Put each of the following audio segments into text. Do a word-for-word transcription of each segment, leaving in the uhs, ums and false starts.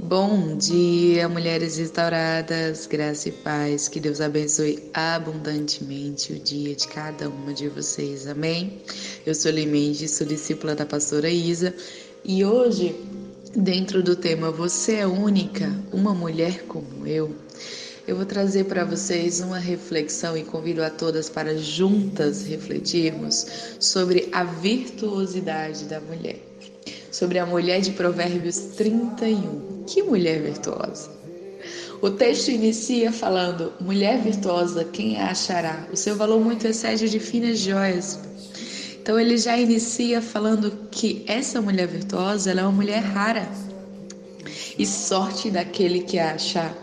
Bom dia, mulheres restauradas, graça e paz, que Deus abençoe abundantemente o dia de cada uma de vocês, amém? Eu sou Olimendes, sou discípula da pastora Isa e hoje, dentro do tema Você é Única, uma Mulher Como Eu, eu vou trazer para vocês uma reflexão e convido a todas para juntas refletirmos sobre a virtuosidade da mulher, sobre a mulher de Provérbios trinta e um. Que mulher virtuosa! O texto inicia falando: mulher virtuosa, quem a achará? O seu valor muito excede o de finas joias. Então ele já inicia falando que essa mulher virtuosa, ela é uma mulher rara, e sorte daquele que a achar.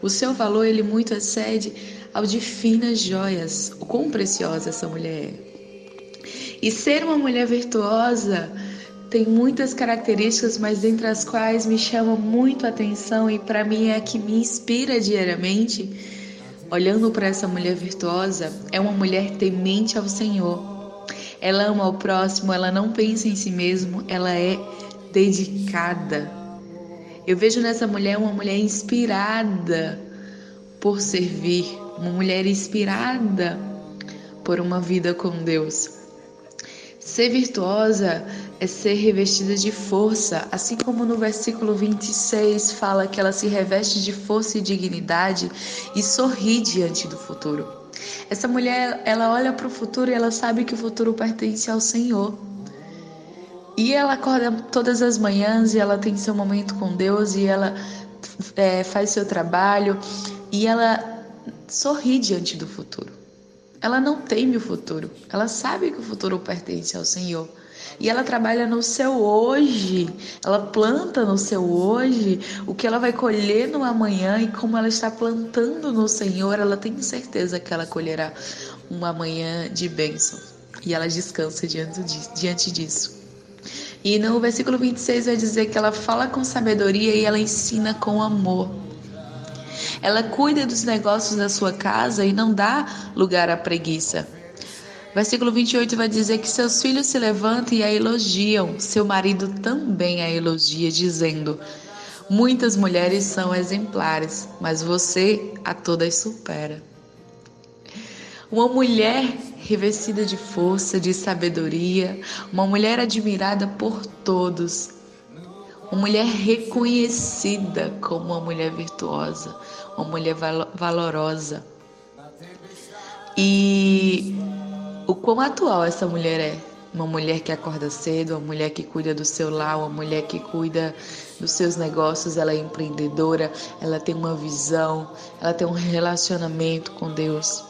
O seu valor, ele muito excede ao de finas joias. O quão preciosa essa mulher é! E ser uma mulher virtuosa tem muitas características, mas dentre as quais me chama muito a atenção e para mim é a que me inspira diariamente, olhando para essa mulher virtuosa, é uma mulher temente ao Senhor. Ela ama o próximo, ela não pensa em si mesma, ela é dedicada. Eu vejo nessa mulher uma mulher inspirada por servir, uma mulher inspirada por uma vida com Deus. Ser virtuosa é ser revestida de força, assim como no versículo vinte e seis fala que ela se reveste de força e dignidade e sorri diante do futuro. Essa mulher, ela olha para o futuro e ela sabe que o futuro pertence ao Senhor. E ela acorda todas as manhãs e ela tem seu momento com Deus e ela é, faz seu trabalho e ela sorri diante do futuro. Ela não teme o futuro, ela sabe que o futuro pertence ao Senhor. E ela trabalha no seu hoje, ela planta no seu hoje, o que ela vai colher no amanhã, e como ela está plantando no Senhor, ela tem certeza que ela colherá um amanhã de bênção. E ela descansa diante disso. E no versículo vinte e seis vai dizer que ela fala com sabedoria e ela ensina com amor. Ela cuida dos negócios da sua casa e não dá lugar à preguiça. Versículo vinte e oito vai dizer que seus filhos se levantam e a elogiam. Seu marido também a elogia, dizendo: muitas mulheres são exemplares, mas você a todas supera. Uma mulher revestida de força, de sabedoria, uma mulher admirada por todos, uma mulher reconhecida como uma mulher virtuosa, uma mulher valorosa. E o quão atual essa mulher é. Uma mulher que acorda cedo, uma mulher que cuida do seu lar, uma mulher que cuida dos seus negócios, ela é empreendedora, ela tem uma visão, ela tem um relacionamento com Deus.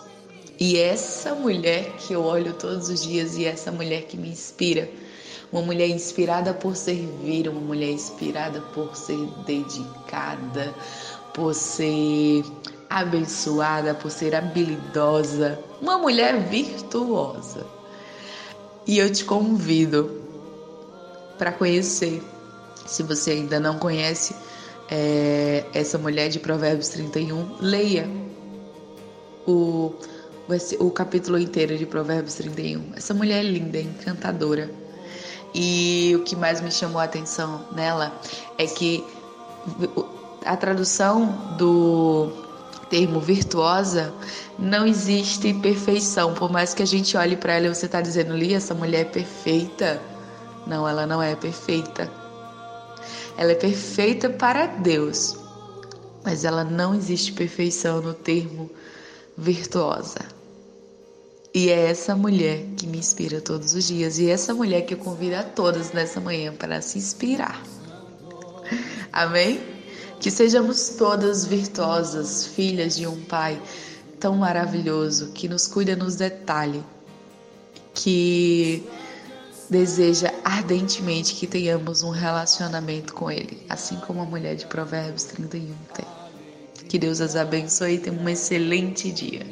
E essa mulher que eu olho todos os dias e essa mulher que me inspira, uma mulher inspirada por servir, uma mulher inspirada por ser dedicada, por ser abençoada, por ser habilidosa, uma mulher virtuosa. E eu te convido para conhecer, se você ainda não conhece é, essa mulher de Provérbios trinta e um, leia o, o capítulo inteiro de Provérbios trinta e um. Essa mulher é linda, é encantadora. E o que mais me chamou a atenção nela é que a tradução do termo virtuosa, não existe perfeição. Por mais que a gente olhe para ela e você está dizendo: Li, essa mulher é perfeita. Não, ela não é perfeita. Ela é perfeita para Deus, mas ela não existe perfeição no termo virtuosa. E é essa mulher que me inspira todos os dias. E é essa mulher que eu convido a todas nessa manhã para se inspirar. Amém? Que sejamos todas virtuosas, filhas de um Pai tão maravilhoso, que nos cuida nos detalhes, que deseja ardentemente que tenhamos um relacionamento com Ele, assim como a mulher de Provérbios trinta e um tem. Que Deus as abençoe e tenha um excelente dia.